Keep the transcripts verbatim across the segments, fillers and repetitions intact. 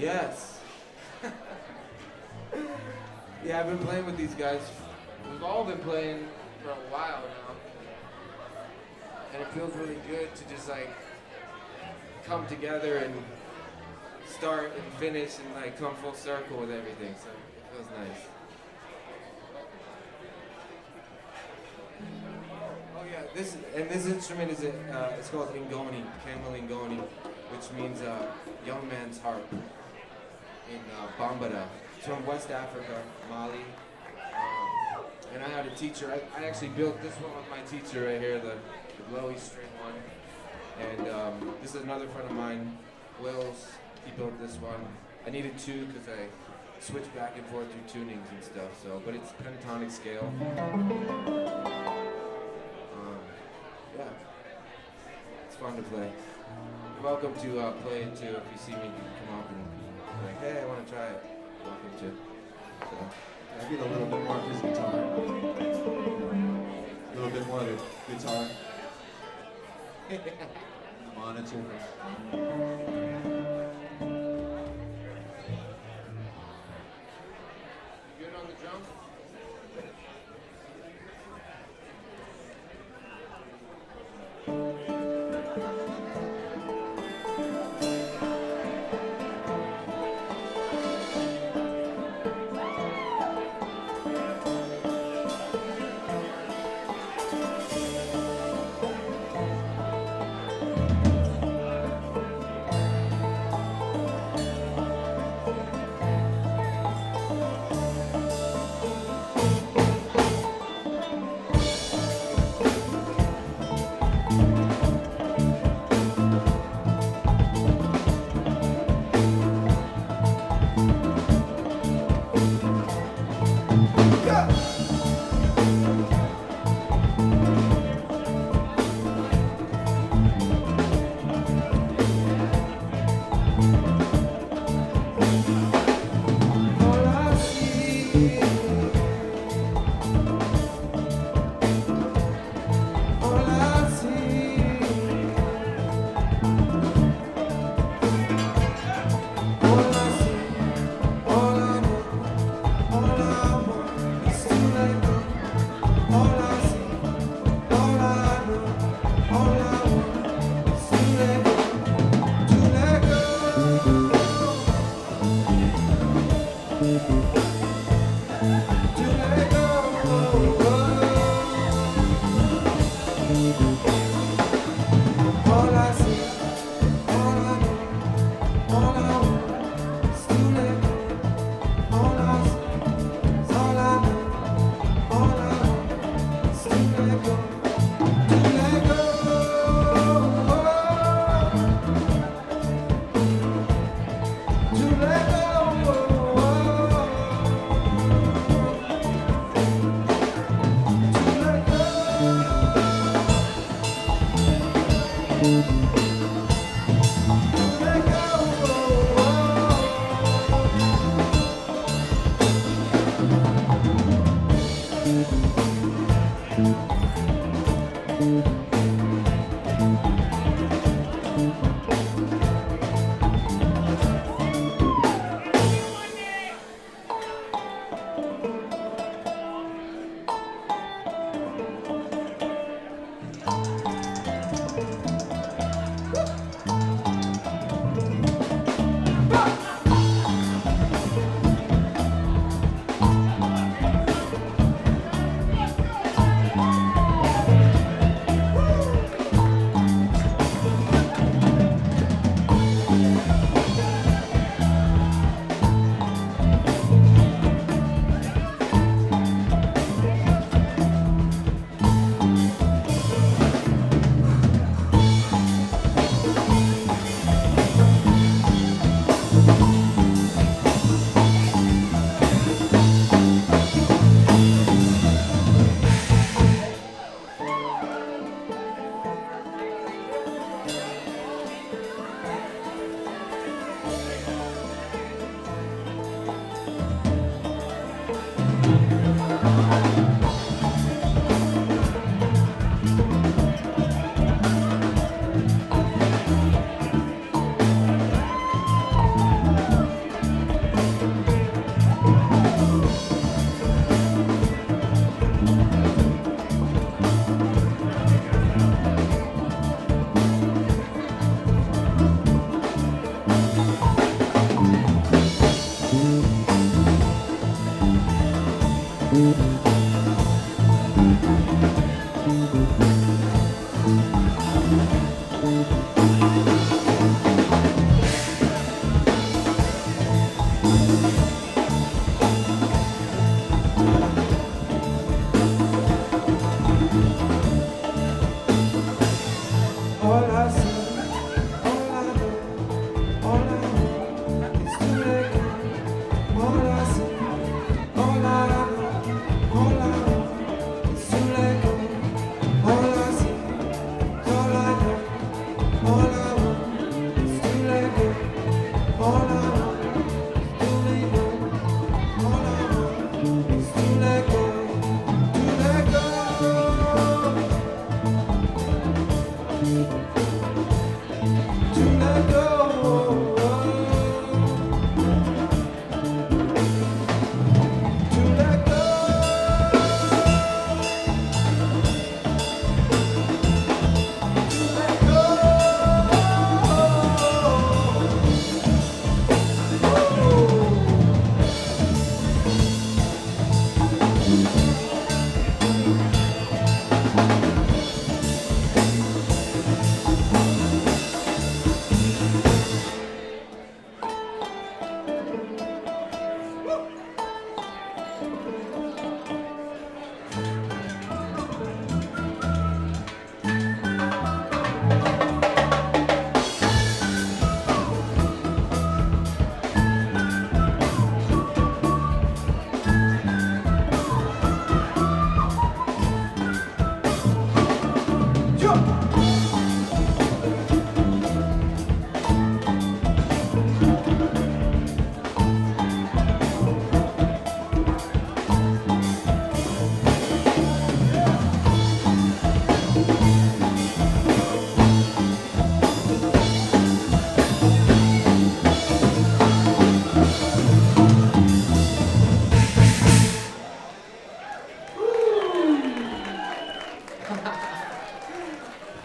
Yes. Yeah, I've been playing with these guys. We've all been playing for a while now. And it feels really good to just like come together and start and finish and like come full circle with everything. So it feels nice. Oh yeah, this and this instrument is a, uh, it's called ngoni, kamele ngoni, which means uh, young man's harp in uh, Bambara. It's from West Africa, Mali. Um, and I had a teacher. I, I actually built this one with my teacher right here, the, the blowy string one. And um, this is another friend of mine, Will's. He built this one. I needed two because I switched back and forth through tunings and stuff. So, but it's pentatonic scale. Um, yeah, it's fun to play. You're welcome to uh, play it too. If you see me, you can come up and be like, hey, I want to try it. You're welcome to. So, I get a little bit more of his guitar. A little bit more of the guitar. The monitor. Thank you.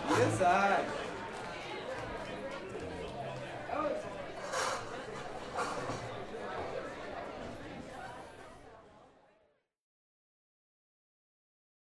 Yes, I. Oh.